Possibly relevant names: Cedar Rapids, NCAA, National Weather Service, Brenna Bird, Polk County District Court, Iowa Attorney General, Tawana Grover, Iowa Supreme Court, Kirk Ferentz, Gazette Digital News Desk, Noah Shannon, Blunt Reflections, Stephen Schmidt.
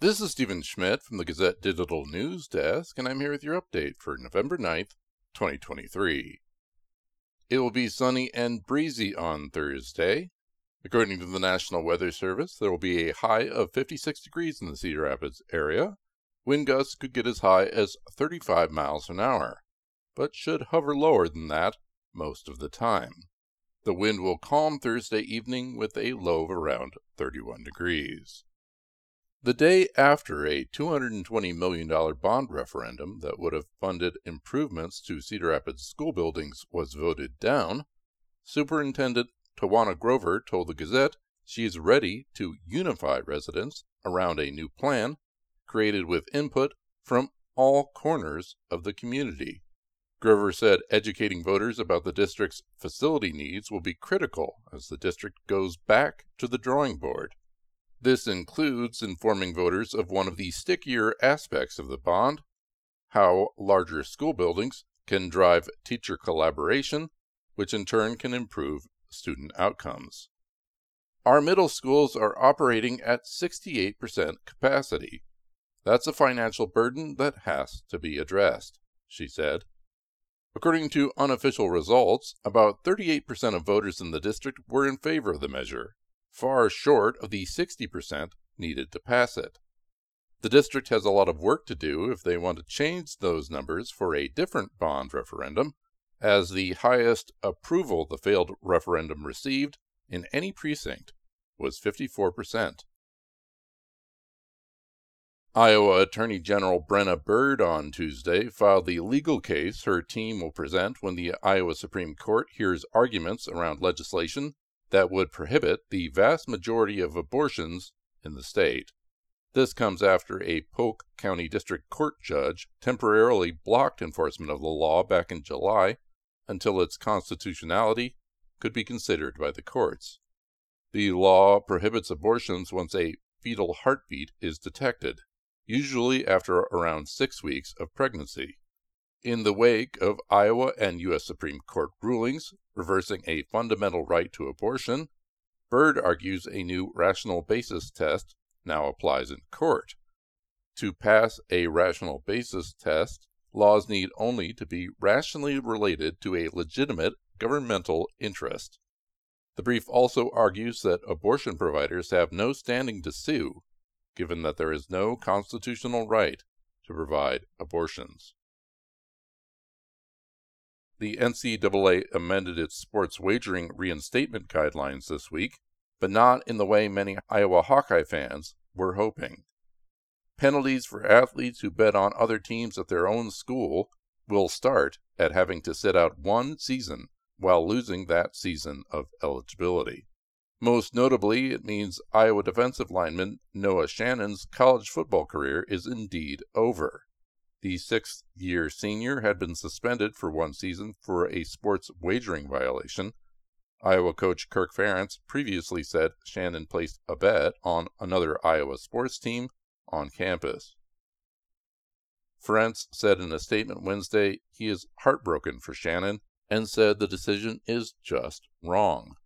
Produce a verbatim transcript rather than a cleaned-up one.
This is Stephen Schmidt from the Gazette Digital News Desk, and I'm here with your update for November ninth, twenty twenty-three. It will be sunny and breezy on Thursday. According to the National Weather Service, there will be a high of fifty-six degrees in the Cedar Rapids area. Wind gusts could get as high as thirty-five miles an hour, but should hover lower than that most of the time. The wind will calm Thursday evening with a low of around thirty-one degrees. The day after a two hundred twenty million dollars bond referendum that would have funded improvements to Cedar Rapids school buildings was voted down, Superintendent Tawana Grover told the Gazette she is ready to unify residents around a new plan created with input from all corners of the community. Grover said educating voters about the district's facility needs will be critical as the district goes back to the drawing board. This includes informing voters of one of the stickier aspects of the bond, how larger school buildings can drive teacher collaboration, which in turn can improve student outcomes. Our middle schools are operating at sixty-eight percent capacity. That's a financial burden that has to be addressed, she said. According to unofficial results, about thirty-eight percent of voters in the district were in favor of the measure, far short of the sixty percent needed to pass it. The district has a lot of work to do if they want to change those numbers for a different bond referendum, as the highest approval the failed referendum received in any precinct was fifty-four percent. Iowa Attorney General Brenna Bird on Tuesday filed the legal case her team will present when the Iowa Supreme Court hears arguments around legislation that would prohibit the vast majority of abortions in the state. This comes after a Polk County District Court judge temporarily blocked enforcement of the law back in July until its constitutionality could be considered by the courts. The law prohibits abortions once a fetal heartbeat is detected, usually after around six weeks of pregnancy. In the wake of Iowa and U S Supreme Court rulings reversing a fundamental right to abortion, Bird argues a new rational basis test now applies in court. To pass a rational basis test, laws need only to be rationally related to a legitimate governmental interest. The brief also argues that abortion providers have no standing to sue, given that there is no constitutional right to provide abortions. The N C double A amended its sports wagering reinstatement guidelines this week, but not in the way many Iowa Hawkeye fans were hoping. Penalties for athletes who bet on other teams at their own school will start at having to sit out one season while losing that season of eligibility. Most notably, it means Iowa defensive lineman Noah Shannon's college football career is indeed over. The sixth-year senior had been suspended for one season for a sports wagering violation. Iowa coach Kirk Ferentz previously said Shannon placed a bet on another Iowa sports team on campus. Ferentz said in a statement Wednesday he is heartbroken for Shannon and said the decision is just wrong.